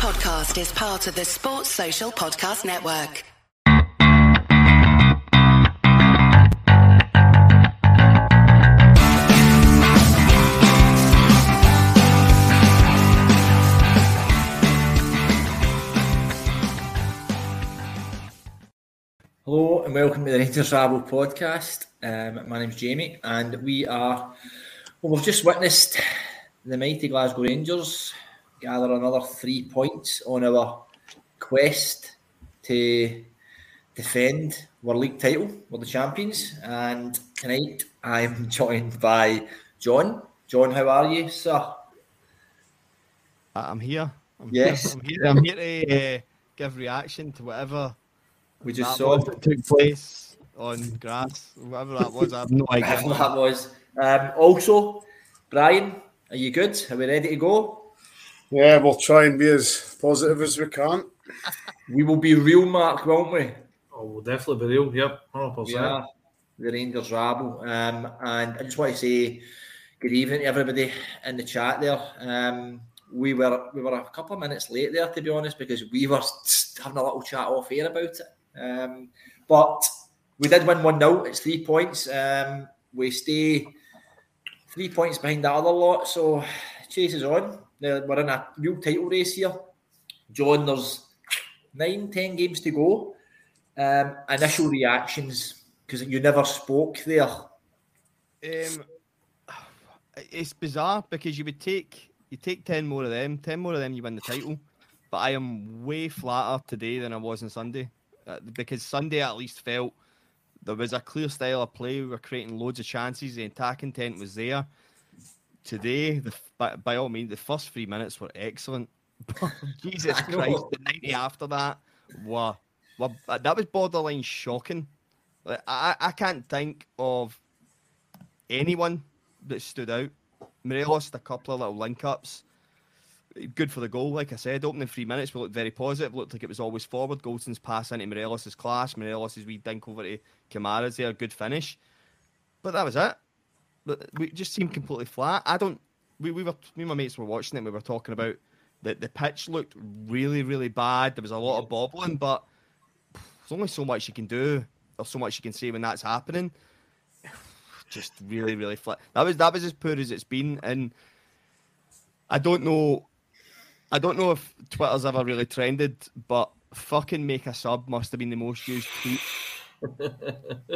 podcast is part of the Sports Social Podcast Network. Hello and welcome to the Rangers Rabble Podcast. My name's Jamie and we've just witnessed the mighty Glasgow Rangers gather another 3 points on our quest to defend our league title. We're the champions, and tonight I'm joined by John. John, how are you, sir? I'm here to give reaction to whatever we just saw that took place on grass, whatever that was. I have no idea what that was. Also, Brian, are you good? Are we ready to go? Yeah, we'll try and be as positive as we can. We will be real, Mark, won't we? Oh, we'll definitely be real, yep, 100%. Yeah, the Rangers Rabble. And I just want to say good evening to everybody in the chat there. We were a couple of minutes late there, to be honest, because we were having a little chat off air about it. But we did win 1-0. It's 3 points. We stay 3 points behind the other lot, so chase is on. Now, we're in a real title race here. John, there's 9-10 games to go. Initial reactions, because you never spoke there. It's bizarre, because you take 10 more of them. 10 more of them, you win the title. But I am way flatter today than I was on Sunday, because Sunday I at least felt there was a clear style of play. We were creating loads of chances. The attack intent was there. Today, by all means, the first 3 minutes were excellent. But Jesus Christ, the 90 after that, that was borderline shocking. Like, I can't think of anyone that stood out. Morelos had a couple of little link-ups. Good for the goal, like I said. Opening 3 minutes, we looked very positive. Looked like it was always forward. Goldson's pass into Morelos is class. Morelos' wee dink over to Kamara's there. Good finish. But that was it. We just seemed completely flat. Me and my mates were watching it. We were talking about that the pitch looked really, really bad. There was a lot of bobbling, but there's only so much you can do or so much you can say when that's happening. Just really, really flat. That was as poor as it's been. And I don't know if Twitter's ever really trended, but fucking make a sub must have been the most used tweet.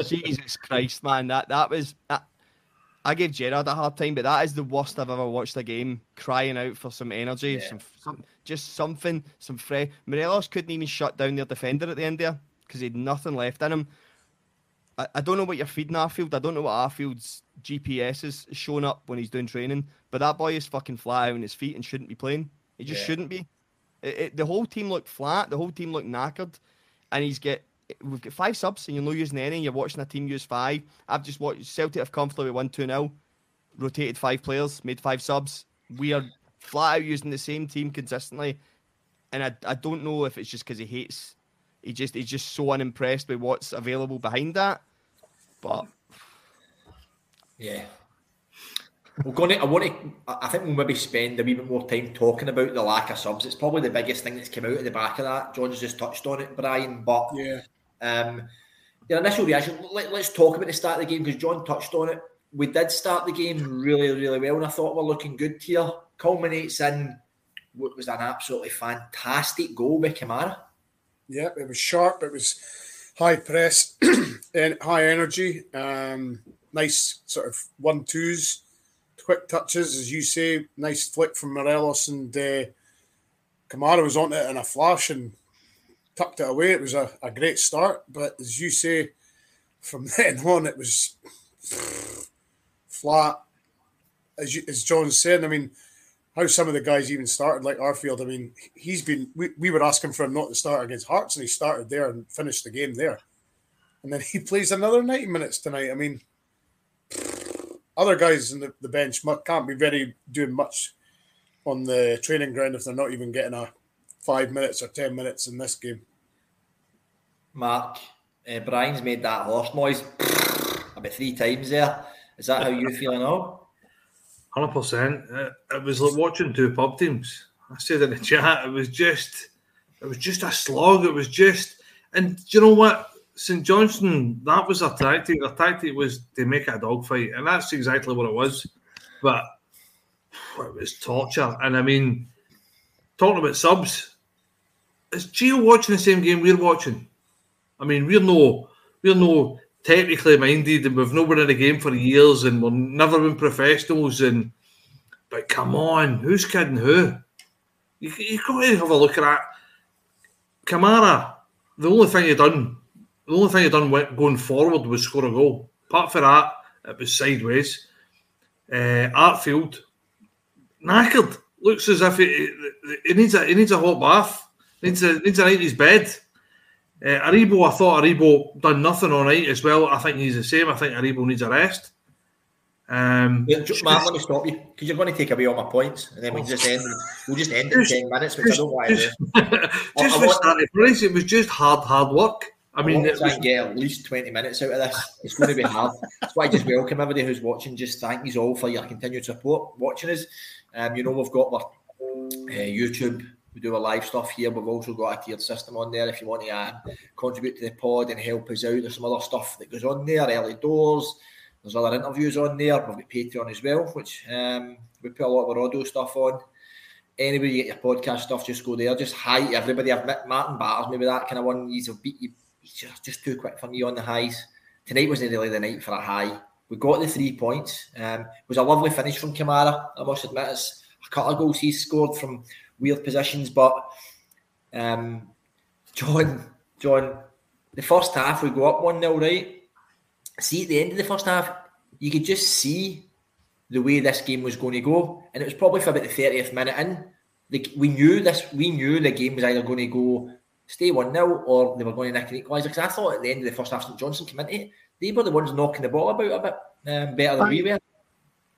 Jesus Christ, man. That was I gave Gerard a hard time, but that is the worst I've ever watched a game, crying out for some energy, some fresh. Morelos couldn't even shut down their defender at the end there because he had nothing left in him. I don't know what you're feeding Arfield. I don't know what Arfield's GPS is showing up when he's doing training, but that boy is fucking flat out on his feet and shouldn't be playing. He just shouldn't be. The whole team looked flat. The whole team looked knackered, and we've got five subs and you're not using any, and you're watching a team use five. I've just watched Celtic have comfortably won 2-0, rotated five players, made five subs. We are flat out using the same team consistently, and I don't know if it's just because he's just so unimpressed with what's available behind that. But yeah, I think we'll maybe spend a wee bit more time talking about the lack of subs. It's probably the biggest thing that's come out of the back of that. John's just touched on it, Brian, but yeah. The initial reaction, let's talk about the start of the game, because John touched on it. We did start the game really, really well, and I thought we're looking good here. Culminates in what was an absolutely fantastic goal by Kamara. Yeah, it was sharp, it was high press, and high energy, nice sort of 1-2s, quick touches, as you say, nice flick from Morelos, and Kamara was on it in a flash and tucked it away. It was a great start, but as you say, from then on it was flat. As John's saying, I mean, how some of the guys even started, like Arfield, I mean, we were asking for him not to start against Hearts, and he started there and finished the game there. And then he plays another 90 minutes tonight. I mean, other guys on the bench can't be doing much on the training ground if they're not even getting a 5 minutes or 10 minutes in this game. Mark, Brian's made that horse noise about three times there. Is that how you're feeling now? 100%. It was like watching two pub teams. I said in the chat, it was just a slog. It was just, and do you know what? St. Johnstone, that was their tactic. Their tactic was to make it a dogfight, and that's exactly what it was. But it was torture. And I mean, talking about subs, is Gio watching the same game we're watching? I mean, we're no technically minded, and we've not been in a game for years, and we've never been professionals. And but come on, who's kidding who? You've got to have a look at that. Kamara, the only thing he done going forward was score a goal. Apart from that, it was sideways. Arfield, knackered. Looks as if he needs a hot bath. Needs a night in his bed. Aribo, I thought Aribo done nothing all night as well. I think he's the same. I think Aribo needs a rest. Matt, let me stop you because you're going to take away all my points, and then we'll just end in 10 minutes, which I don't want to do. It was just hard work. I mean, I can get at least 20 minutes out of this. It's going to be hard. That's why I just welcome everybody who's watching. Just thank you all for your continued support watching us. We've got our YouTube. We do our live stuff here. We've also got a tiered system on there if you want to contribute to the pod and help us out. There's some other stuff that goes on there, early doors. There's other interviews on there. We've got Patreon as well, which we put a lot of our audio stuff on. Anybody you get your podcast stuff, just go there. Just hi to everybody. I've met Martin Batters, maybe that kind of one. He's just too quick for me on the highs. Tonight wasn't really the night for a high. We got the 3 points. It was a lovely finish from Kamara. I must admit, it's a couple of goals he's scored from weird positions, but John, the first half we go up 1-0, right? See, at the end of the first half, you could just see the way this game was going to go, and it was probably for about the 30th minute in. We knew the game was either going to go stay 1-0 or they were going to nick an equaliser, because I thought at the end of the first half St. Johnstone came into it, they were the ones knocking the ball about a bit better than we were.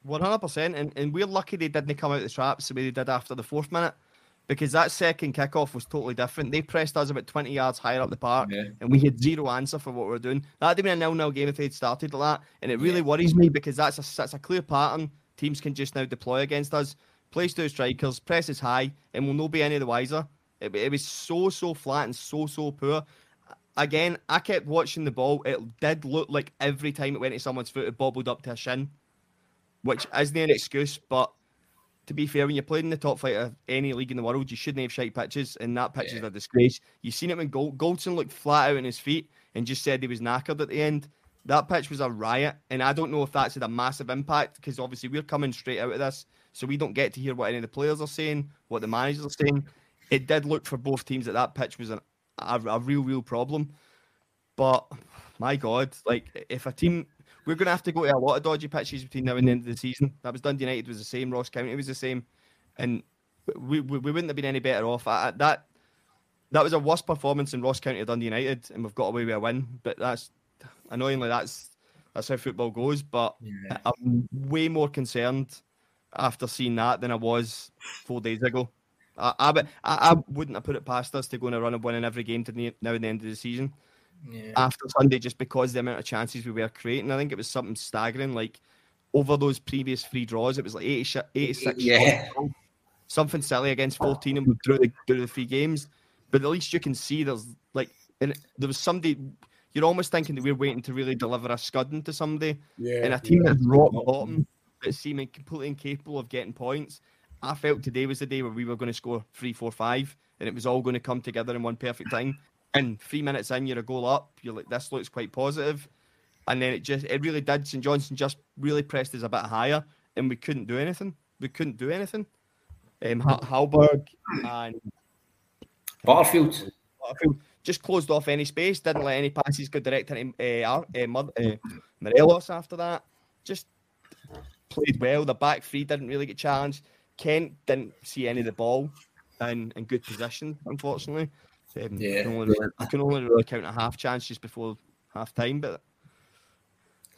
100%, and we're lucky they didn't come out of the traps the way they did after the 4th minute, because that second kickoff was totally different. They pressed us about 20 yards higher up the park, and we had zero answer for what we were doing. That'd have been a 0-0 game if they'd started like that, and it really worries me, because that's a clear pattern teams can just now deploy against us. Place two strikers, press is high, and we'll not be any the wiser. It was so flat and so poor. Again, I kept watching the ball. It did look like every time it went to someone's foot, it bobbled up to a shin, which isn't an excuse, but to be fair, when you're playing in the top flight of any league in the world, you shouldn't have shite pitches, and that pitch is a disgrace. You've seen it when Goldson looked flat out on his feet and just said he was knackered at the end. That pitch was a riot, and I don't know if that's had a massive impact, because obviously we're coming straight out of this, so we don't get to hear what any of the players are saying, what the managers are saying. It did look for both teams that pitch was a real problem. But, my God, like, if a team... We're going to have to go to a lot of dodgy pitches between now and the end of the season. That was Dundee United was the same. Ross County was the same. And we wouldn't have been any better off. That was a worse performance than Ross County or Dundee United, and we've got away with a win. But that's, annoyingly, that's how football goes. But I'm way more concerned after seeing that than I was 4 days ago. I wouldn't have put it past us to go on a run of winning every game to now and the end of the season. Yeah. After Sunday, just because the amount of chances we were creating, I think it was something staggering. Like over those previous 3 draws, it was like 86, something silly against 14, and we drew the 3 games. But at least you can see there's like, and there was somebody. You're almost thinking that we're waiting to really deliver a scudding to somebody, and a team that's rock bottom, that's seeming completely incapable of getting points. I felt today was the day where we were going to score 3, 4, 5, and it was all going to come together in one perfect time. And 3 minutes in, you're a goal up. You're like, this looks quite positive. And then it really did. St. Johnstone just really pressed us a bit higher, and we couldn't do anything. Halberg and Butterfield just closed off any space, didn't let any passes go direct into Morelos after that. Just played well. The back three didn't really get challenged. Kent didn't see any of the ball in good position, unfortunately. I can only really count a half chance just before half time, but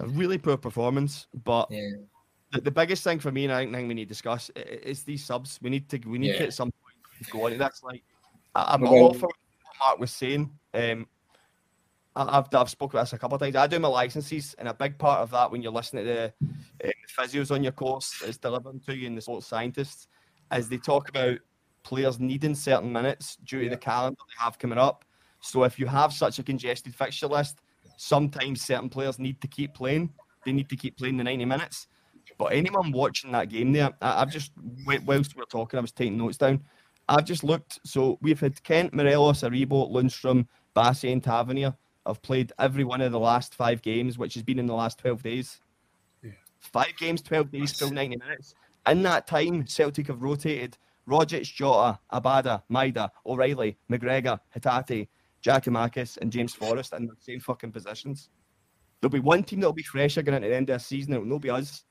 a really poor performance. But the biggest thing for me, and I think we need to discuss, is these subs. We need to at some point go on. And that's like I'm all for what Mark was saying. I've spoken about this a couple of times. I do my licenses, and a big part of that when you're listening to the physios on your course is delivering to you, and the sports scientists, as they talk about players needing certain minutes due to the calendar they have coming up. So if you have such a congested fixture list, sometimes certain players need to keep playing. They need to keep playing the 90 minutes. But anyone watching that game there, I've just, whilst we were talking, I was taking notes down. I've just looked. So we've had Kent, Morelos, Aribo, Lundstram, Bassey and Tavernier. I've played every one of the last 5 games, which has been in the last 12 days. Yeah. 5 games, 12 days, still 90 minutes. In that time, Celtic have rotated Rodgers, Jota, Abada, Maida, O'Reilly, McGregor, Hatate, Giacomakis and James Forrest in the same fucking positions. There'll be one team that'll be fresh again at the end of the season. It'll not be us.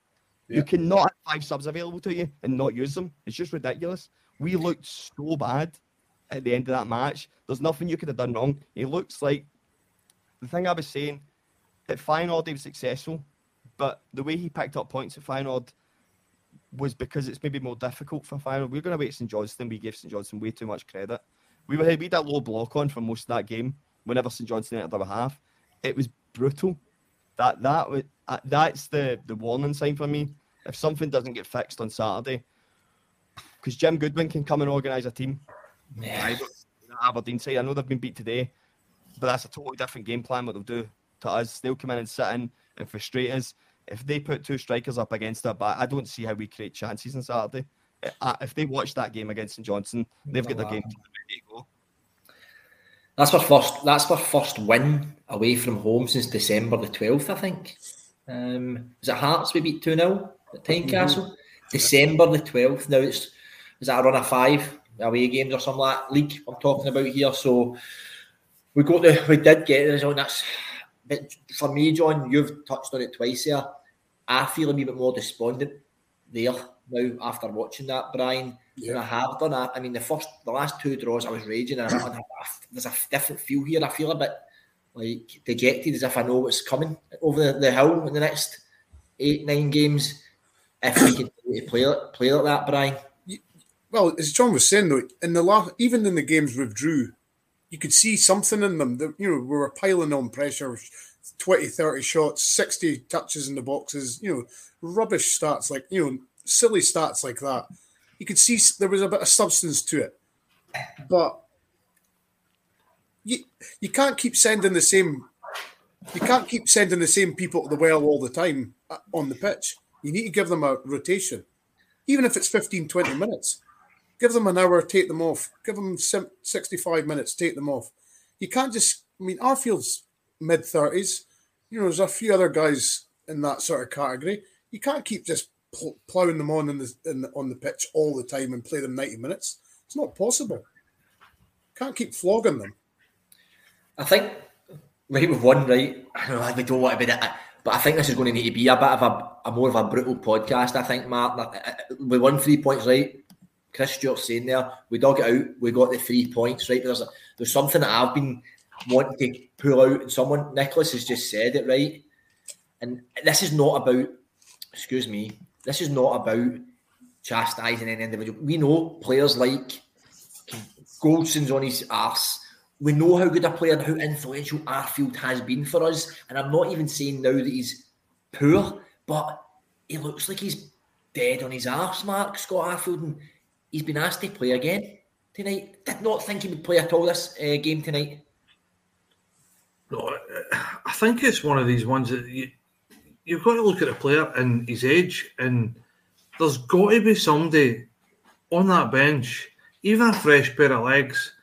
Yeah. You cannot have 5 subs available to you and not use them. It's just ridiculous. We looked so bad at the end of that match. There's nothing you could have done wrong. It looks like the thing I was saying at Feyenoord, he was successful, but the way he picked up points at Feyenoord was because it's maybe more difficult for Feyenoord. We're going to wait St. Johnstone. We gave St. Johnstone way too much credit. We had a low block on for most of that game. Whenever St. Johnstone entered our half, it was brutal. That's the warning sign for me. If something doesn't get fixed on Saturday, because Jim Goodwin can come and organise a team. Yeah. I don't know Aberdeen side. I know they've been beat today, but that's a totally different game plan what they'll do to us. They'll come in and sit in and frustrate us. If they put 2 strikers up against their back, I don't see how we create chances on Saturday. If they watch that game against St. Johnstone, they've got their game ready to go. That's our first win away from home since December the 12th, I think. Was it Hearts we beat 2-0 at Tynecastle? Mm-hmm. December the 12th. Now was that a run of 5 away games or something like that league I'm talking about here? So we did get the result. That's, but for me, John, you've touched on it twice there. I feel a wee bit more despondent there now after watching that, Brian, than I have done. I mean, the last 2 draws, I was raging, and there's a different feel here. I feel a bit like dejected, as if I know what's coming over the hill in the next 8-9 games. If we continue to play like that, Brian. Well, as John was saying though, even in the games we've drew, you could see something in them. That, you know, we were piling on pressure, 20, 30 shots, 60 touches in the boxes. You know, rubbish stats like, you know, silly stats like that. You could see there was a bit of substance to it, but you can't keep sending the same. You can't keep sending the same people to the well all the time on the pitch. You need to give them a rotation, even if it's 15, 20 minutes. Give them an hour, take them off. Give them 65 minutes, take them off. You can't just... I mean, Arfield's mid-30s. You know, there's a few other guys in that sort of category. You can't keep just ploughing them on on the pitch all the time and play them 90 minutes. It's not possible. Can't keep flogging them. I think... Right, we've won, right? I know, we don't want to be that... But I think this is going to need to be a bit of a more of a brutal podcast, I think, Mark. We won 3 points, right? Chris Stewart's saying there, we dug it out, we got the 3 points, right? There's something that I've been wanting to pull out, and someone, Nicholas has just said it, right? And this is not about chastising any individual. We know players like Goldson's on his arse. We know how good a player and how influential Arfield has been for us. And I'm not even saying now that he's poor, but he looks like he's dead on his arse, Mark, Scott Arfield, and he's been asked to play again tonight. Did not think he would play at all this game tonight. No, I think it's one of these ones that you've got to look at a player and his age, and there's got to be somebody on that bench, even a fresh pair of legs.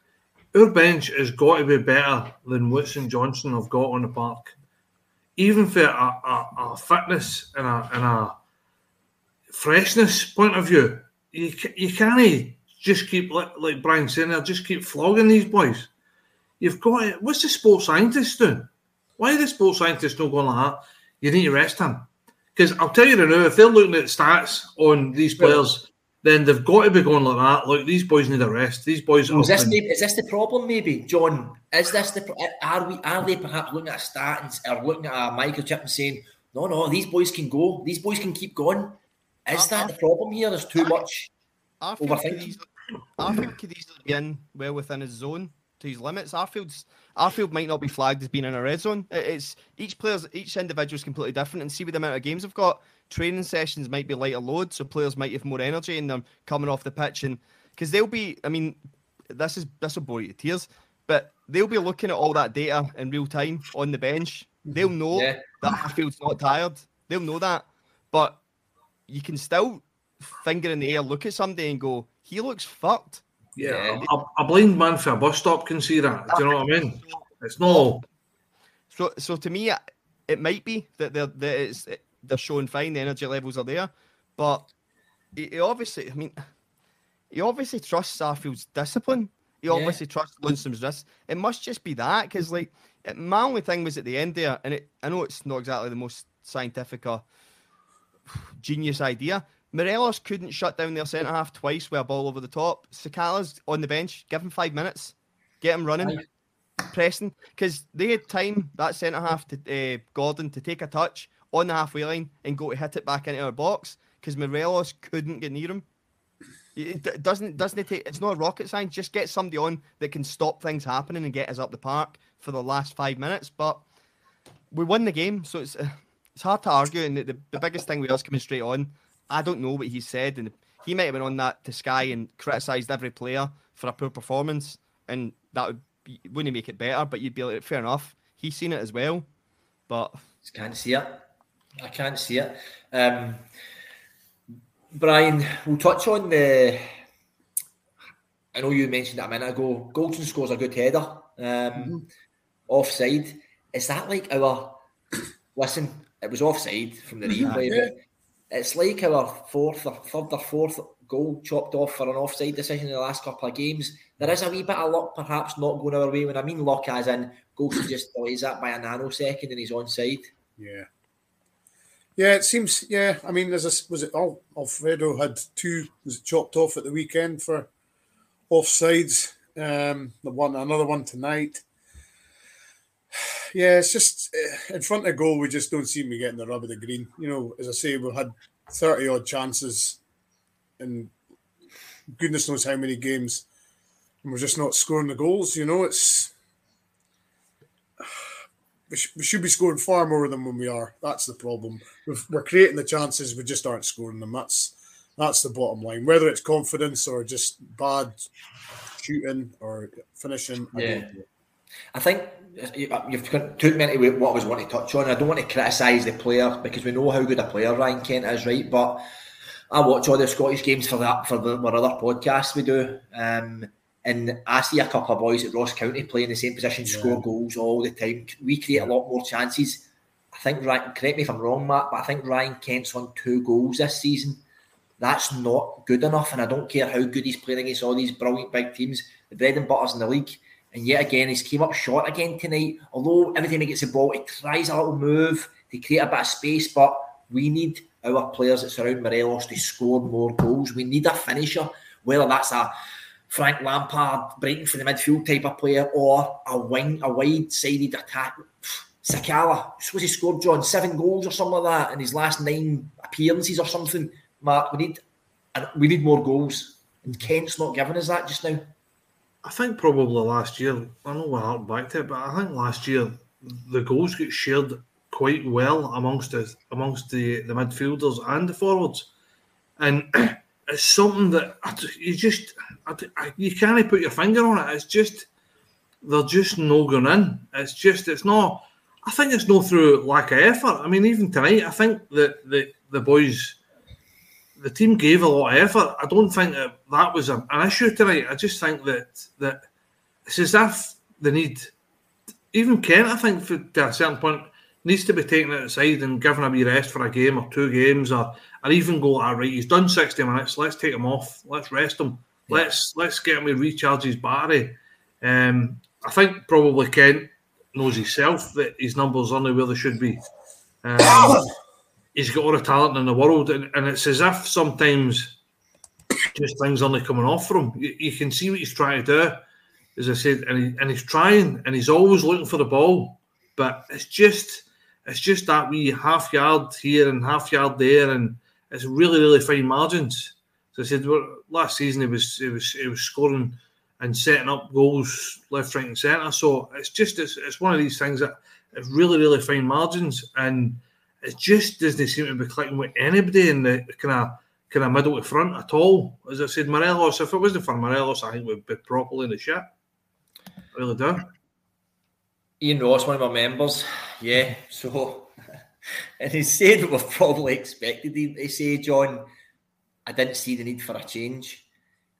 Our bench has got to be better than what St. Johnstone have got on the park. Even for a fitness and a freshness point of view, you can't just keep, like Brian saying there, just keep flogging these boys. You've got to, what's the sports scientists doing? Why are the sports scientists not going like that? You need to rest him. Because I'll tell you right now, if they're looking at stats on these players, then they've got to be going like that. Look, these boys need a rest. These boys are... Is this the problem, maybe, John? Is this are they perhaps looking at a stat or looking at a microchip and saying, no, these boys can go. These boys can keep going. Is that the problem here? There's too much overthinking. Arfield could easily be in well within his zone to his limits. Arfield might not be flagged as being in a red zone. It's each individual is completely different, and see with the amount of games they've got, training sessions might be lighter load, so players might have more energy and they're coming off the pitch and because they'll be, I mean, this will bore you to tears, but they'll be looking at all that data in real time on the bench. They'll know that Arfield's not tired. They'll know that. But you can still finger in the air, look at somebody and go, he looks fucked. Yeah, a blind man for a bus stop can see that. Do you know what I mean? It's not. So to me, it might be that they're showing fine, the energy levels are there, but he obviously trusts Arfield's discipline. He obviously trusts Lundstrom's risk. It must just be that, because my only thing was at the end there, and I know it's not exactly the most scientific or genius idea. Morelos couldn't shut down their centre-half twice with a ball over the top. Sakala's on the bench. Give him 5 minutes. Get him running. Pressing. Because they had time, that centre-half, to Gordon, to take a touch on the halfway line and go to hit it back into our box, because Morelos couldn't get near him. It doesn't take... It's not a rocket science. Just get somebody on that can stop things happening and get us up the park for the last 5 minutes. But we won the game, so it's hard to argue. And the biggest thing with us coming straight on... I don't know what he said, and he might have been on that to Sky and criticised every player for a poor performance, and that wouldn't make it better, but you'd be like, fair enough. He's seen it as well, but... I can't see it. Brian, we'll touch on the... I know you mentioned that a minute ago. Goldson scores a good header. Offside. Is that like our... Listen, it was offside from the replay, but... It's like our third or fourth goal chopped off for an offside decision in the last couple of games. There is a wee bit of luck perhaps not going our way. When I mean luck, as in Goldson just delays that by a nanosecond and he's onside. Yeah. Yeah, it seems, yeah. I mean, Alfredo had two, was it chopped off at the weekend for offsides? Another one tonight. Yeah, it's just in front of goal, we just don't seem to be getting the rub of the green. You know, as I say, we've had 30-odd chances in goodness knows how many games, and we're just not scoring the goals. You know, we should be scoring far more than when we are. That's the problem. We're creating the chances, we just aren't scoring them. That's the bottom line. Whether it's confidence or just bad shooting or finishing, I don't know. I think you've took me into what I was wanting to touch on. I don't want to criticise the player because we know how good a player Ryan Kent is, right? But I watch all the Scottish games for our other podcasts we do, and I see a couple of boys at Ross County playing the same position, score goals all the time. We create a lot more chances. I think, correct me if I'm wrong, Matt, but I think Ryan Kent's on 2 goals this season. That's not good enough, and I don't care how good he's playing against all these brilliant big teams, the bread and butters in the league. And yet again, he's came up short again tonight. Although every time he gets the ball, he tries a little move to create a bit of space. But we need our players that surround Morelos to score more goals. We need a finisher, whether that's a Frank Lampard breaking for the midfield type of player or a wing, a wide-sided attack. Sakala, I suppose he scored, John, 7 goals or something like that in his last 9 appearances or something. Mark, we need more goals. And Kent's not giving us that just now. I think probably last year, I know we're harking back to it, but I think last year the goals get shared quite well amongst the midfielders and the forwards, and it's something that you can't put your finger on it. It's just they're just no going in. It's not. I think it's not through lack of effort. I mean, even tonight, I think that the boys. The team gave a lot of effort. I don't think that was an issue tonight. I just think that it's as if they need... Even Kent, I think, to a certain point, needs to be taken outside and given a wee rest for a game or 2 games or even go, all right, he's done 60 minutes, let's take him off, let's rest him, let's get him to recharge his battery. I think probably Kent knows himself that his numbers are not where they should be. He's got all the talent in the world, and it's as if sometimes just things aren't coming off for him. You can see what he's trying to do, as I said, and he's trying, and he's always looking for the ball, but it's just that wee half yard here and half yard there, and it's really, really fine margins. As I said, last season he was scoring and setting up goals left, right, and centre. So it's one of these things that it's really, really fine margins. And it just doesn't seem to be clicking with anybody in the kind of kind of middle to front at all. As I said, Morelos, if it wasn't for Morelos, I think we'd be properly in the shit. I really do. Ian Ross, one of our members, yeah, so, and he said what we've probably expected him to say, John, I didn't see the need for a change.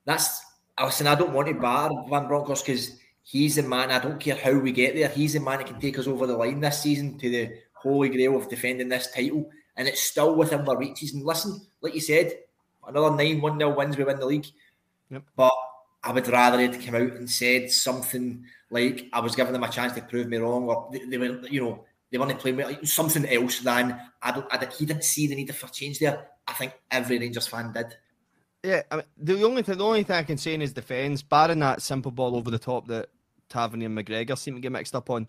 That's, I was saying, I don't want to bar Van Bronckhorst because he's the man, I don't care how we get there, he's the man that can take us over the line this season to the holy grail of defending this title, and it's still within our reaches. And listen, like you said, another 9-1-0 wins, we win the league. Yep. But I would rather he'd come out and said something like, I was giving them a chance to prove me wrong, or they were, you know, they weren't playing with, like, something else than, he didn't see the need for change there. I think every Rangers fan did. Yeah, I mean, the only thing I can say in his defence, barring that simple ball over the top that Tavernier and McGregor seem to get mixed up on,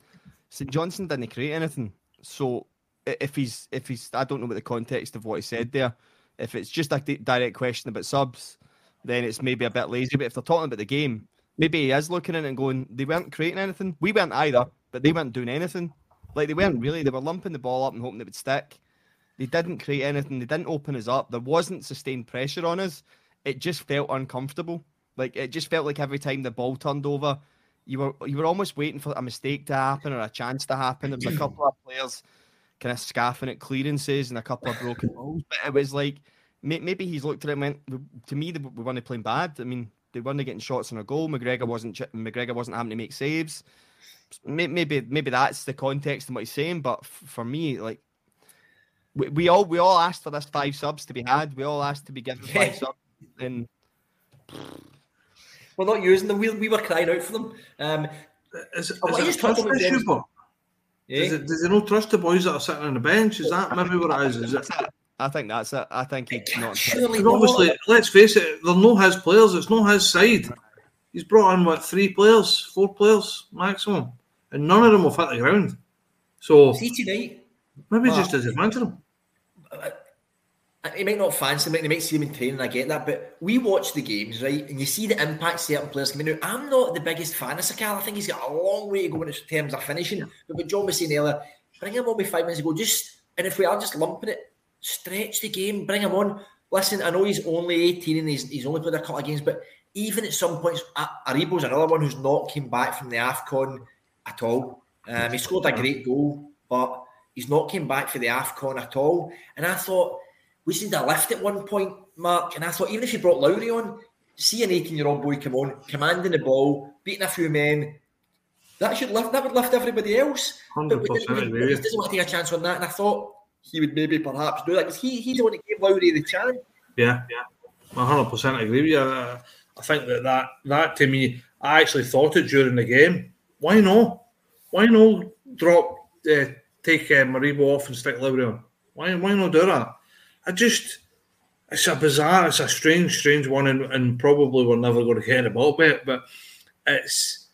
St. Johnstone didn't create anything. So if he's, I don't know what the context of what he said there. If it's just a direct question about subs, then it's maybe a bit lazy. But if they're talking about the game, maybe he is looking at it and going, they weren't creating anything. We weren't either, but they weren't doing anything. Like, they weren't really. They were lumping the ball up and hoping it would stick. They didn't create anything. They didn't open us up. There wasn't sustained pressure on us. It just felt uncomfortable. Like, it just felt like every time the ball turned over, you were almost waiting for a mistake to happen or a chance to happen. There was a couple of players kind of scaffing at clearances and a couple of broken balls. But it was like, maybe he's looked at it and went, to me, we weren't playing bad. I mean, they weren't getting shots on a goal. McGregor wasn't having to make saves. Maybe that's the context and what he's saying. But for me, like, we all asked for this 5 subs to be had. We all asked to be given 5 subs, and we're not using them. We were crying out for them. Does he not trust the boys that are sitting on the bench? Is that maybe what it is? Is it? I think that's it. I think he's not. Obviously, let's face it, they're not his players. It's not his side. He's brought in, 4 players maximum, and none of them will fit the ground. So see tonight, maybe just disadvantage them. He might not fancy them. They might see them in training. I get that, but we watch the games, right? And you see the impact certain players can make. Now, I'm not the biggest fan of Sakala. I think he's got a long way to go in terms of finishing. Yeah. But what John was saying earlier, bring him on with 5 minutes ago. And if we are just lumping it, stretch the game, bring him on. Listen, I know he's only 18 and he's only played a couple of games, but even at some points, Aribo's another one who's not came back from the AFCON at all. He scored a great goal, but he's not came back for the AFCON at all. And I thought, we just need a lift at one point, Mark. And I thought, even if you brought Lowry on, see an 18-year-old boy come on, commanding the ball, beating a few men, that would lift everybody else. 100%. He doesn't want to take a chance on that. And I thought he would maybe perhaps do that because he's the one that gave Lowry the chance. Yeah. 100% agree with you. I think that to me, I actually thought it during the game. Why not? Why not take Maribo off and stick Lowry on? Why not do that? It's a bizarre, it's a strange one, and probably we're never going to get the ball back, but it's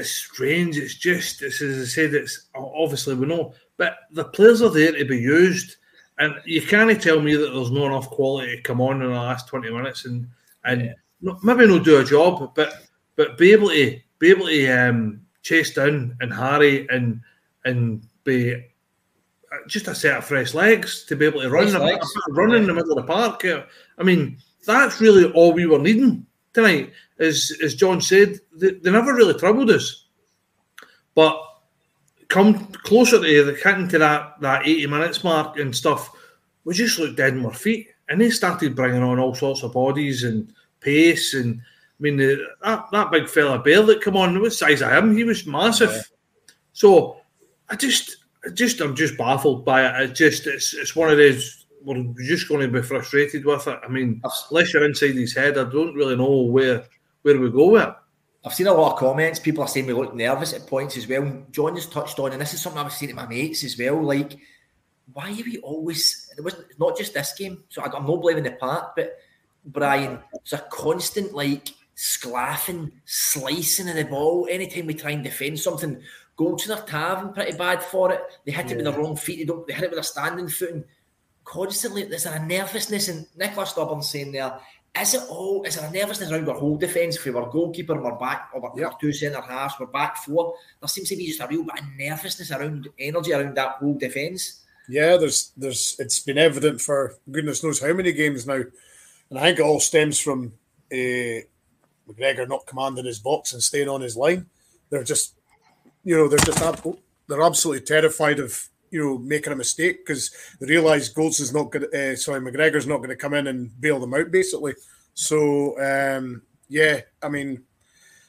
strange. It's just, it's, as I said, it's obviously we know, but the players are there to be used, and you can't tell me that there's not enough quality to come on in the last 20 minutes and maybe not do a job, but be able to chase down and harry and be just a set of fresh legs to be able to run in the middle of the park. I mean, that's really all we were needing tonight. As John said, they never really troubled us. But come closer to hitting to that 80 minutes mark and stuff, we just looked dead on our feet. And they started bringing on all sorts of bodies and pace. And I mean, that big fella Bear that came on, what size of him? He was massive. Yeah. So I'm just baffled by it. It's one of those we're just going to be frustrated with it. I mean, unless you're inside his head, I don't really know where we go with it. I've seen a lot of comments. People are saying we look nervous at points as well. John has touched on, and this is something I was saying to my mates as well. Like, why are we always? It wasn't not just this game. So I'm not blaming the part, but Brian, it's a constant like sclaffing, slicing of the ball. Anytime we try and defend something. Goldson or Tav pretty bad for it. They hit it with the wrong feet. They hit it with a standing foot. And constantly, there's a nervousness. And Nicholas Stubborn's saying there, is there a nervousness around our whole defence? If we were goalkeeper and we're back, or we're two centre halves, we're back 4, there seems to be just a real bit of nervousness around, energy around that whole defence. Yeah, it's been evident for goodness knows how many games now. And I think it all stems from McGregor not commanding his box and staying on his line. They're just, you know, they're absolutely terrified of, you know, making a mistake because they realise Goldson's not going. McGregor's not going to come in and bail them out, basically. So yeah, I mean,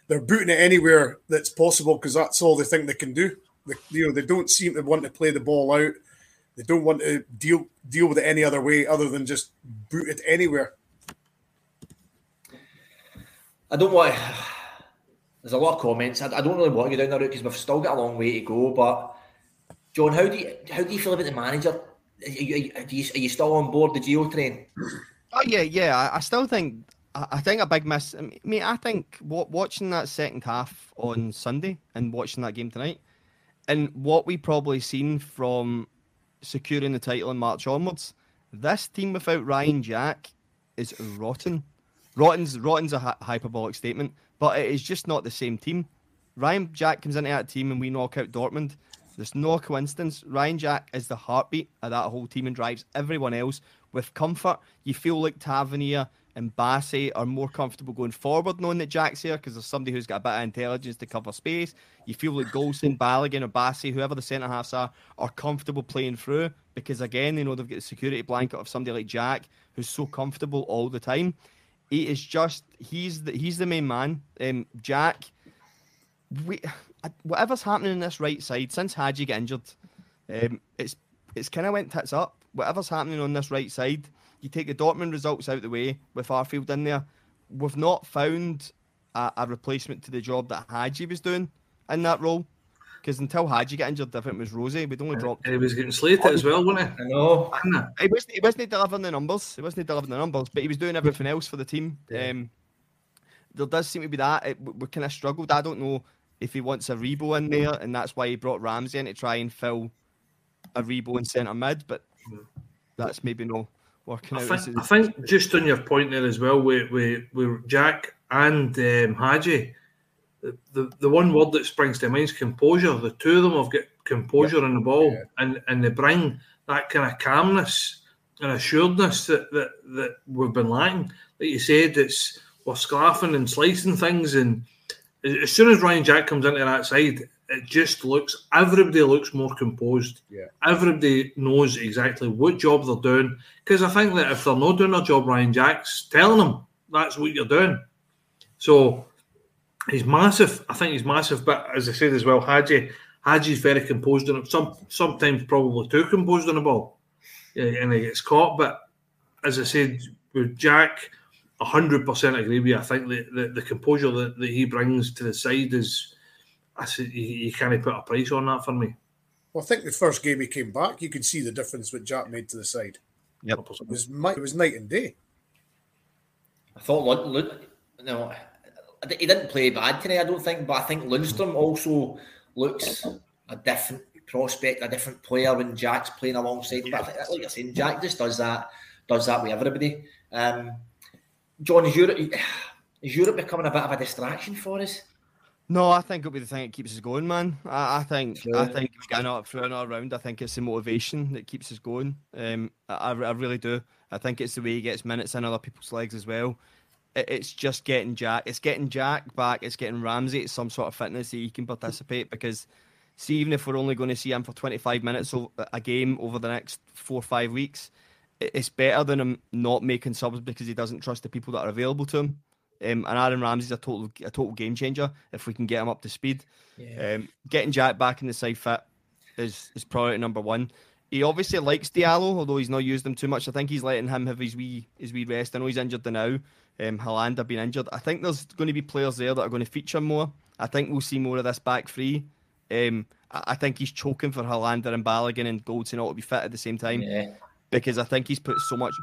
they're booting it anywhere that's possible because that's all they think they can do. They don't seem to want to play the ball out. They don't want to deal with it any other way other than just boot it anywhere. I don't want to, there's a lot of comments. I don't really want to go down that route because we've still got a long way to go. But John, how do you feel about the manager? Are you still on board the Geo train? Oh yeah. I think a big miss. I mean, I think watching that second half on Sunday and watching that game tonight, and what we probably seen from securing the title in March onwards, this team without Ryan Jack is rotten. Rotten's a hyperbolic statement, but it is just not the same team. Ryan Jack comes into that team and we knock out Dortmund. There's no coincidence. Ryan Jack is the heartbeat of that whole team and drives everyone else with comfort. You feel like Tavernier and Bassey are more comfortable going forward knowing that Jack's here because there's somebody who's got a bit of intelligence to cover space. You feel like Goldson, Balogun or Bassey, whoever the centre-halves are comfortable playing through because, again, you know they've got the security blanket of somebody like Jack who's so comfortable all the time. He is just, he's the main man. Jack, whatever's happening on this right side, since Hagi got injured, it's kind of went tits up. Whatever's happening on this right side, you take the Dortmund results out of the way with Arfield in there, we've not found a replacement to the job that Hagi was doing in that role. Because until Hagi got injured, I think it was Rosie. We'd only dropped. He was getting slated as well, wasn't he? I know. He wasn't delivering the numbers. But he was doing everything else for the team. Yeah. There does seem to be that. We kind of struggled. I don't know if he wants Aribo in there, and that's why he brought Ramsey in to try and fill Aribo in centre mid. But that's maybe not working out. I think just on your point there as well, with Jack and Hagi. The one word that springs to mind is composure. The two of them have got composure in the ball, and they bring that kind of calmness and assuredness that we've been lacking. Like you said, we're sclaffing and slicing things, and as soon as Ryan Jack comes into that side, it just looks, everybody looks more composed. Yeah. Everybody knows exactly what job they're doing, because I think that if they're not doing their job, Ryan Jack's telling them, that's what you're doing. So... he's massive. I think he's massive, but as I said as well, Haji's very composed on it. Sometimes probably too composed on the ball, and he gets caught. But as I said, with Jack, 100% agree with you. I think the composure that he brings to the side is, I said, you can't put a price on that for me. Well, I think the first game he came back, you could see the difference what Jack made to the side. Yep. It was night and day. I thought no. He didn't play bad today, I don't think, but I think Lundstram also looks a different prospect, a different player when Jack's playing alongside him. But I think that's, like you're saying, Jack just does that with everybody. John, is Europe becoming a bit of a distraction for us? No, I think it'll be the thing that keeps us going, man. I think we get through another round. I think it's the motivation that keeps us going. I really do. I think it's the way he gets minutes in other people's legs as well. It's just getting Jack. It's getting Jack back. It's getting Ramsey. It's some sort of fitness that he can participate because, see, even if we're only going to see him for 25 minutes a game over the next 4 or 5 weeks, it's better than him not making subs because he doesn't trust the people that are available to him. And Aaron Ramsey's a total game changer if we can get him up to speed. Yeah. Getting Jack back in the side fit is priority number one. He obviously likes Diallo, although he's not used him too much. I think he's letting him have his wee rest. I know he's injured now. Helander being injured. I think there's going to be players there that are going to feature more. I think we'll see more of this back three. I think he's choking for Helander and Balogun and Goldson all to be fit at the same time because I think he's put so much.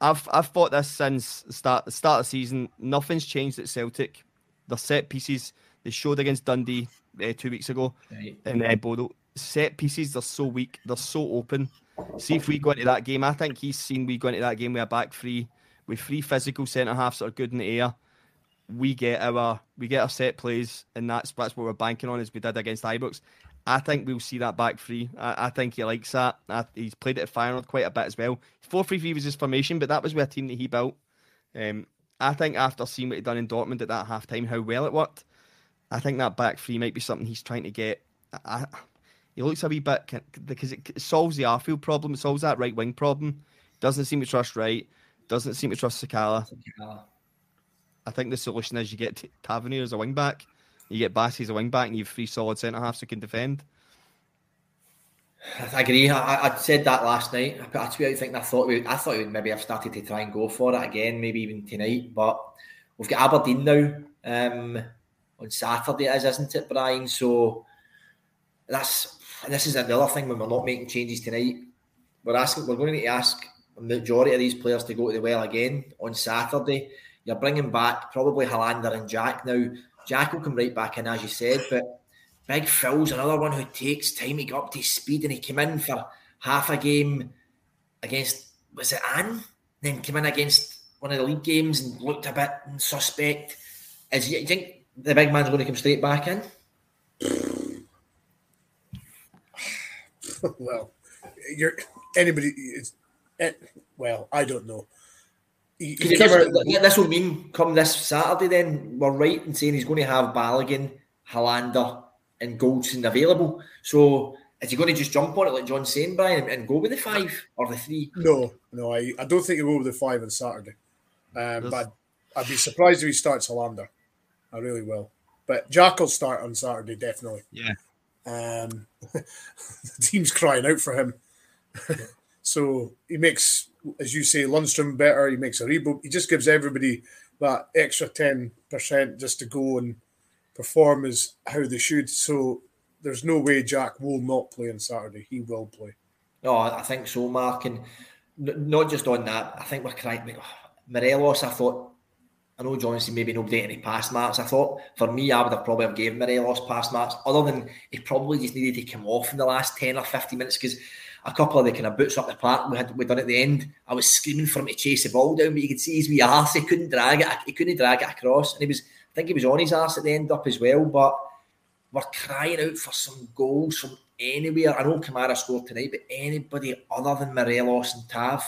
I've thought this since the start of the season. Nothing's changed at Celtic. Their set pieces, they showed against Dundee 2 weeks ago in Bodo. Set pieces, they're so weak. They're so open. See if we go into that game. I think he's seen we go into that game with a back three, with three physical centre-halves that are good in the air. We get our set plays, and that's what we're banking on as we did against Ibrox. I think we'll see that back three. I think he likes that. He's played it at Feyenoord quite a bit as well. 4-3-3 was his formation, but that was with a team that he built. I think after seeing what he'd done in Dortmund at that half-time, how well it worked, I think that back three might be something he's trying to get. He looks a wee bit, because it solves the Arfield problem, it solves that right-wing problem. Doesn't seem to trust Wright, doesn't seem to trust Sakala. I think the solution is you get Tavernier as a wing-back, you get Bassey as a wing-back, and you have three solid centre-halves who can defend. I agree. I said that last night. I put a tweet out thinking I thought we would maybe have started to try and go for it again, maybe even tonight. But we've got Aberdeen now on Saturday, isn't it, Brian? So this is another thing when we're not making changes tonight. We're going to need to ask the majority of these players to go to the well again on Saturday. You're bringing back probably Helander and Jack now. Jack will come right back in, as you said, but Big Phil's another one who takes time to get up to speed, and he came in for half a game against, was it Anne? Then came in against one of the league games and looked a bit suspect. Do you think the big man's going to come straight back in? Well, I don't know. This will mean come this Saturday then, we're right in saying he's going to have Balogun, Helander and Goldson available. So is he going to just jump on it like John's saying, Brian, and go with the five or the three? No, I don't think he'll go with the five on Saturday. But I'd be surprised if he starts Helander. I really will. But Jack will start on Saturday, definitely. Yeah. The team's crying out for him. So he makes, as you say, Lundstram better. He makes Aribo. He just gives everybody that extra 10% just to go and perform as how they should. So there's no way Jack will not play on Saturday. He will play. No, I think so, Mark. And not just on that, I think we're crying. Morelos, I thought, I know Johnson maybe no date any pass marks. I thought, for me, I would have probably given Morelos pass marks, other than he probably just needed to come off in the last 10 or 15 minutes, because a couple of the kind of boots up the park we'd done at the end, I was screaming for him to chase the ball down, but you could see his wee arse, he couldn't drag it across, and I think he was on his arse at the end up as well. But we're crying out for some goals from anywhere. I know Kamara scored tonight, but anybody other than Morelos and Tav?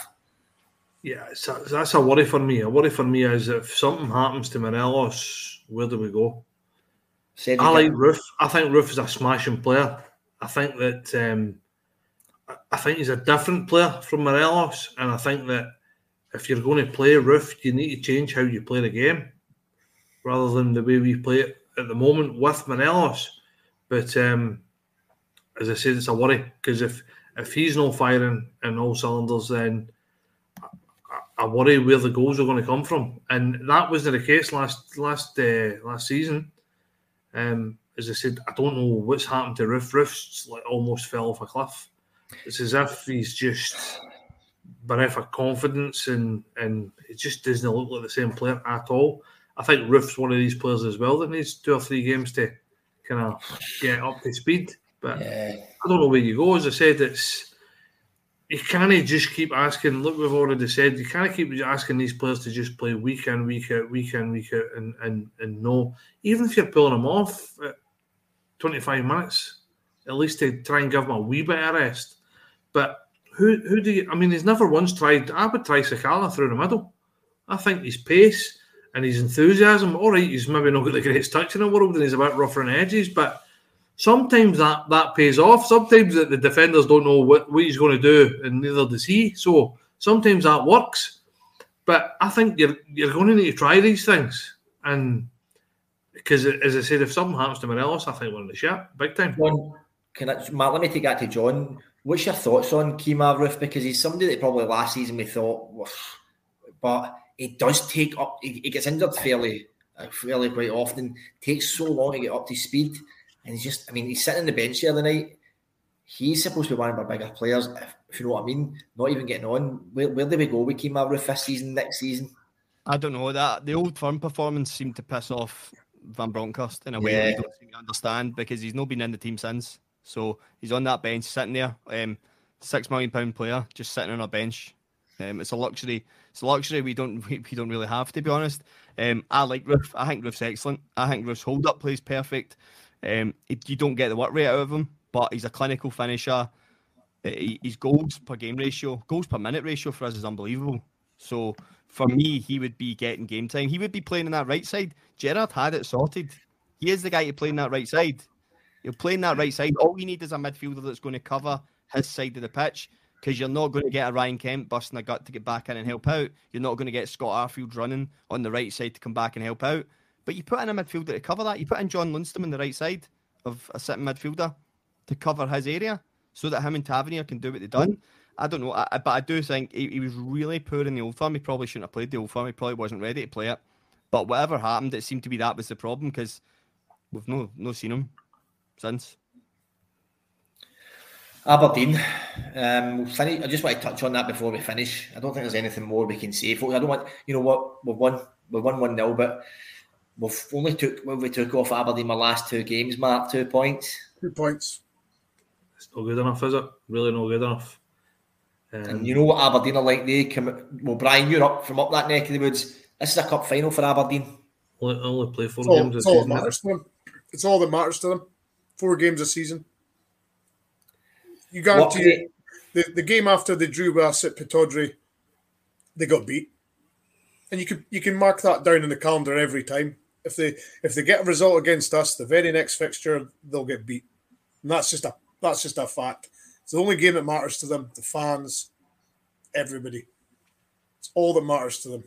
Yeah, that's a worry for me. A worry for me is if something happens to Morelos, where do we go? I like Roofe. I think Roofe is a smashing player. I think he's a different player from Morelos, and I think that if you're going to play Roofe, you need to change how you play the game rather than the way we play it at the moment with Morelos. But as I said, it's a worry, because if he's not firing in all cylinders, then I worry where the goals are going to come from. And that wasn't the case last season. As I said, I don't know what's happened to Roofe. Roofe's like almost fell off a cliff. It's as if he's just bereft of confidence, and it just doesn't look like the same player at all. I think Roofe's one of these players as well that needs 2 or 3 games to kind of get up to speed. But yeah, I don't know where you go. As I said, you can't just keep asking. Look, we've already said, you can't keep asking these players to just play week in, week out, and no. Even if you're pulling them off at 25 minutes, at least to try and give them a wee bit of rest. But who do you... I mean, he's never once tried... I would try Sakala through the middle. I think his pace and his enthusiasm... All right, he's maybe not got the greatest touch in the world and he's a bit rougher on the edges, but sometimes that pays off. Sometimes the defenders don't know what he's going to do, and neither does he. So sometimes that works. But I think you're going to need to try these things. And because, as I said, if something happens to Morelos, I think we're in the shit. Big time. Mark, let me take that to John. What's your thoughts on Kima Roofe? Because he's somebody that probably last season we thought, but he does take up. He gets injured fairly quite often. Takes so long to get up to speed, and he's just. I mean, he's sitting on the bench the other night. He's supposed to be one of our bigger players, if you know what I mean. Not even getting on. Where do we go with Kima Roofe this season, next season? I don't know. That the Old Firm performance seemed to piss off Van Bronckhorst in a way I don't seem to understand, because he's not been in the team since. So he's on that bench, sitting there, £6 million player, just sitting on a bench. It's a luxury. It's a luxury we don't really have, to be honest. I like Roofe. I think Roofe's excellent. I think Roofe's hold up play is perfect. You don't get the work rate out of him, but he's a clinical finisher. His goals per minute ratio for us is unbelievable. So for me, he would be getting game time. He would be playing on that right side. Gerrard had it sorted. He is the guy to play on that right side. You're playing that right side. All you need is a midfielder that's going to cover his side of the pitch, because you're not going to get a Ryan Kent busting a gut to get back in and help out. You're not going to get Scott Arfield running on the right side to come back and help out. But you put in a midfielder to cover that. You put in John Lundstram on the right side of a sitting midfielder to cover his area so that him and Tavernier can do what they've done. I don't know, but I do think he was really poor in the Old Firm. He probably shouldn't have played the Old Firm. He probably wasn't ready to play it. But whatever happened, it seemed to be that was the problem, because we've no seen him since. Aberdeen. I just want to touch on that before we finish. I don't think there's anything more we can say, folks. I don't want, you know what, we've won 1-0, but we took off Aberdeen my last two games, Mark, 2 points. 2 points. It's not good enough, is it? Really not good enough. And you know what Aberdeen are like. They come. Well, Brian, you're up from up that neck of the woods. This is a cup final for Aberdeen. Only play four games a season. It's all that matters to them. 4 games a season. You guarantee the game after they drew with us at Pittodrie, they got beat, and you can mark that down in the calendar every time. If they get a result against us, the very next fixture they'll get beat, and that's just a fact. It's the only game that matters to them. The fans, everybody, it's all that matters to them.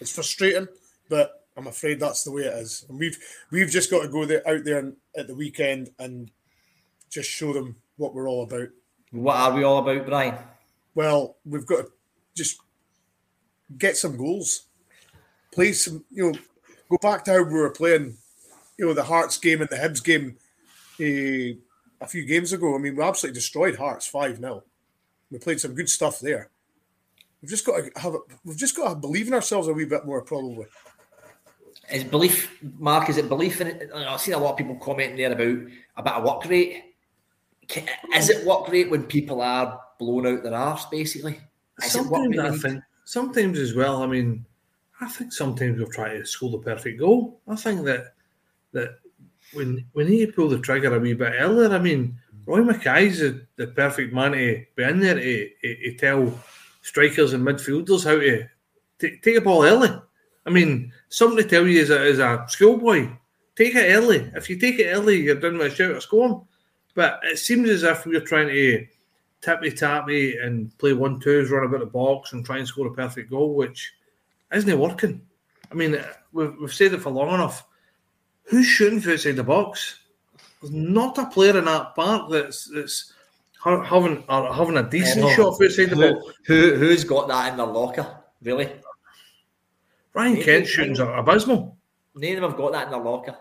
It's frustrating, but I'm afraid that's the way it is. And we've just got to go out there at the weekend and just show them what we're all about. What are we all about, Brian? Well, we've got to just get some goals, play some. You know, go back to how we were playing. You know, the Hearts game and the Hibs game a few games ago. I mean, we absolutely destroyed Hearts 5-0. We played some good stuff there. We've just got to believe in ourselves a wee bit more, probably. Is belief, Mark? Is it belief in it? I've seen a lot of people commenting there about a work rate. Is it work rate when people are blown out their arse, basically? Sometimes as well, I mean, I think sometimes we'll try to score the perfect goal. I think that we need to pull the trigger a wee bit earlier. I mean, Roy Mackay's the perfect man to be in there to tell strikers and midfielders how to take a ball early. I mean, somebody tell you as a schoolboy, take it early. If you take it early, you're done with a shout of scoring. But it seems as if we're trying to tippy-tappy and play 1-2s, run about the box and try and score a perfect goal, which isn't working. I mean, we've said it for long enough. Who's shooting for outside the box? There's not a player in that park that's having a decent shot for outside the box. Who's got that in their locker, really? Ryan Kent's shooting's abysmal. None of them have got that in their locker.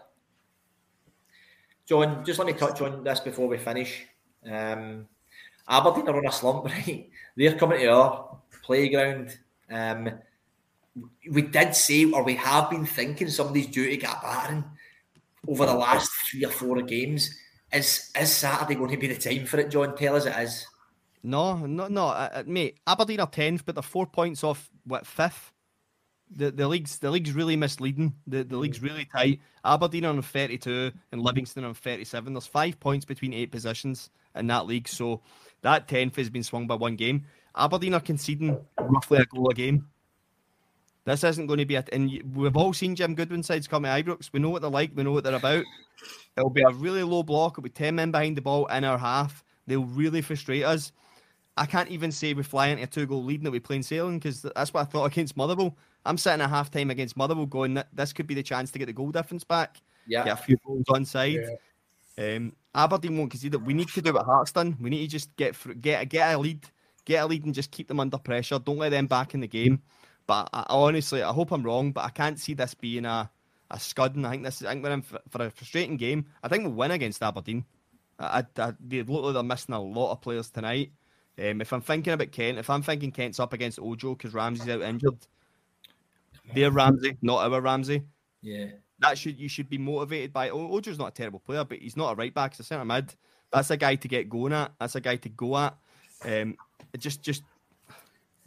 John, just let me touch on this before we finish. Aberdeen are on a slump, right? They're coming to our playground. We did say, or we have been thinking, somebody's due to get a battering over the last 3 or 4 games. Is Saturday going to be the time for it, John? Tell us it is. No, mate. Aberdeen are 10th, but they're 4 points off, 5th? The league's really misleading. The league's really tight. Aberdeen are on 32 and Livingston on 37. There's 5 points between 8 positions in that league. So that 10th has been swung by 1 game. Aberdeen are conceding roughly a goal a game. This isn't going to be and we've all seen Jim Goodwin's sides come to Ibrox. We know what they're like. We know what they're about. It'll be a really low block. It'll be 10 men behind the ball in our half. They'll really frustrate us. I can't even say we fly into a 2-goal lead and that we plain sailing, because that's what I thought against Motherwell. I'm sitting at half-time against Motherwell going, this could be the chance to get the goal difference back. Yeah. Get a few goals onside. Yeah. Aberdeen won't concede that. We need to do what Hearts done. We need to just get a lead and just keep them under pressure. Don't let them back in the game. But I honestly, I hope I'm wrong, but I can't see this being a scudding. I think we're in for a frustrating game. I think we'll win against Aberdeen. They look like they're missing a lot of players tonight. If I'm thinking about Kent, if I'm thinking Kent's up against Ojo because Ramsey's out injured, their Ramsey, not our Ramsey. Yeah, you should be motivated by. Ojo's not a terrible player, but he's not a right back. He's a centre mid. That's a guy to get going at. That's a guy to go at.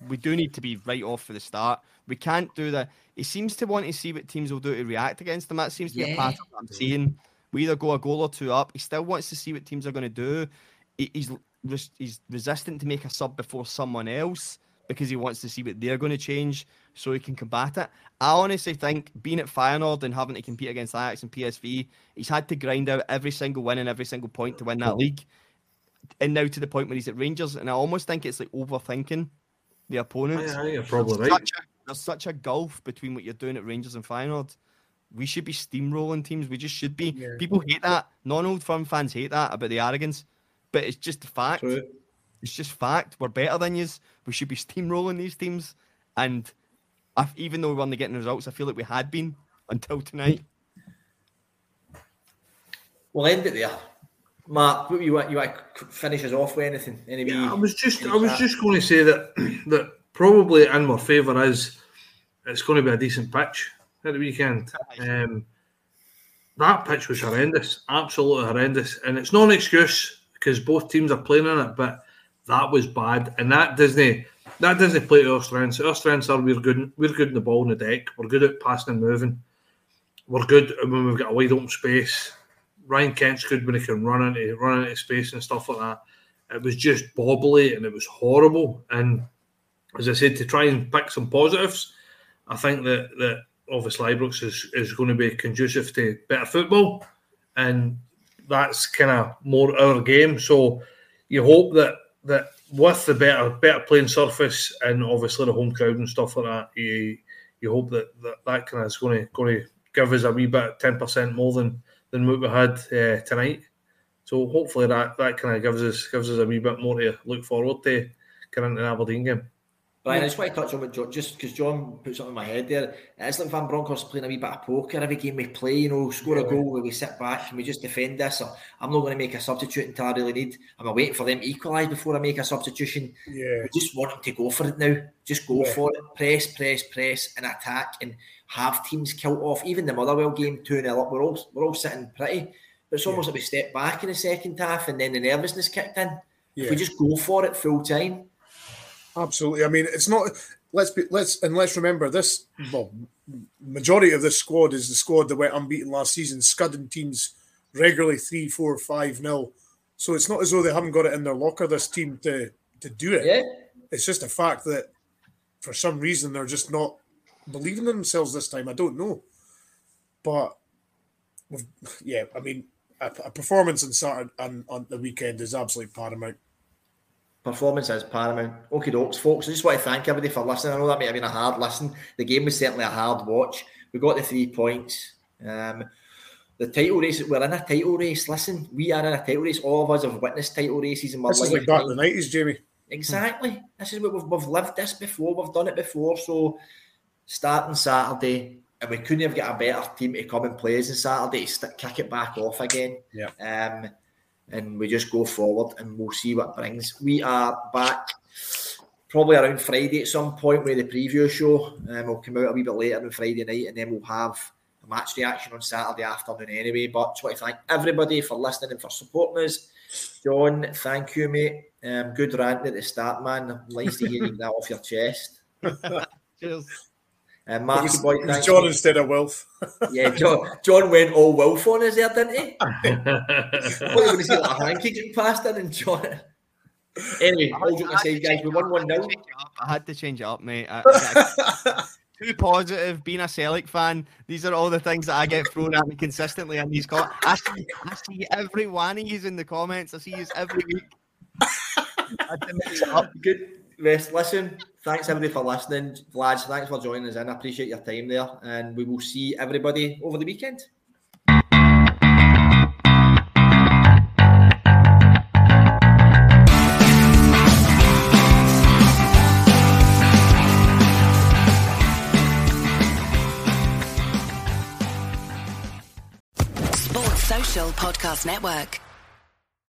We do need to be right off for the start. We can't do that. He seems to want to see what teams will do to react against them. That seems to be a pattern I'm seeing. We either go a goal or 2 up. He still wants to see what teams are going to do. He's resistant to make a sub before someone else. because he wants to see what they're going to change so he can combat it. I honestly think being at Feyenoord and having to compete against Ajax and PSV, he's had to grind out every single win and every single point to win that league. And now to the point where he's at Rangers, and I almost think it's like overthinking the opponents. Yeah, you're probably right. There's such a gulf between what you're doing at Rangers and Feyenoord. We should be steamrolling teams. We just should be. Yeah. People hate that. Non-Old Firm fans hate that about the arrogance, but it's just a fact. True. It's just fact. We're better than yous. We should be steamrolling these teams. And even though we weren't getting results, I feel like we had been until tonight. We'll end it there. Mark, what you want to finish us off with anything? I was just going to say that probably in my favour is it's going to be a decent pitch at the weekend. That pitch was horrendous, absolutely horrendous, and it's not an excuse because both teams are playing on it, but that was bad, and that doesn't play to our strengths. Our strengths are we're good in the ball in the deck, we're good at passing and moving, we're good when we've got a wide open space. Ryan Kent's good when he can run into space and stuff like that. It was just bobbly and it was horrible. And as I said, to try and pick some positives, I think that obviously Ibrox is going to be conducive to better football, and that's kind of more our game. So you hope that with the better playing surface and obviously the home crowd and stuff like that, you hope that kind of is going to give us a wee bit 10% more than what we had tonight. So hopefully that kind of gives us a wee bit more to look forward to coming into the Aberdeen game. Brian, I just want to touch on what John, just because John put something in my head there. It's like Van Bronckhorst playing a wee bit of poker. Every game we play, score a goal where we sit back and we just defend this, or I'm not going to make a substitute until I really need. I'm waiting for them to equalise before I make a substitution. Yeah. We just want them to go for it now. Just go for it. Press and attack and have teams killed off. Even the Motherwell game, 2-0 up, we're all sitting pretty. But it's almost like we stepped back in the second half and then the nervousness kicked in. Yeah. If we just go for it full time. Absolutely. I mean, it's not. Let's remember this. Well, majority of this squad is the squad that went unbeaten last season, scudding teams regularly 3-4-5-0. So it's not as though they haven't got it in their locker, this team, to do it. Yeah. It's just a fact that for some reason they're just not believing in themselves this time. I don't know, but I mean, a performance on Saturday and on the weekend is absolutely paramount. Performance is paramount. Okie dokes, folks. I just want to thank everybody for listening. I know that may have been a hard listen. The game was certainly a hard watch. We got the 3 points. The title race, we're in a title race. Listen, we are in a title race. All of us have witnessed title races in my life. This is like back in the 90s, Jamie. Exactly. This is what we've lived this before. We've done it before. So starting Saturday, and we couldn't have got a better team to come and play us on Saturday to kick it back off again. Yeah. And we just go forward and we'll see what brings. We are back probably around Friday at some point with the preview show. We'll come out a wee bit later on Friday night and then we'll have a match reaction on Saturday afternoon anyway. But I just want to thank everybody for listening and for supporting us. John, thank you, mate. Good rant at the start, man. Nice to hear you that off your chest. Cheers. Marky boy, thank John you. Instead of Wilf. Yeah, John went all Wilf on us there, didn't he? I was going to say like a hanky getting passed in and John. Anyway, all joking aside, guys, we won 1-0. I had to change it up, mate. Too positive, being a Celtic fan. These are all the things that I get thrown at me consistently in these comments. I see every one of yous in the comments. I see yous every week. I had to mix it up. Good. Listen, thanks everybody for listening. Lads, thanks for joining us in. I appreciate your time there, and we will see everybody over the weekend. Sports Social Podcast Network.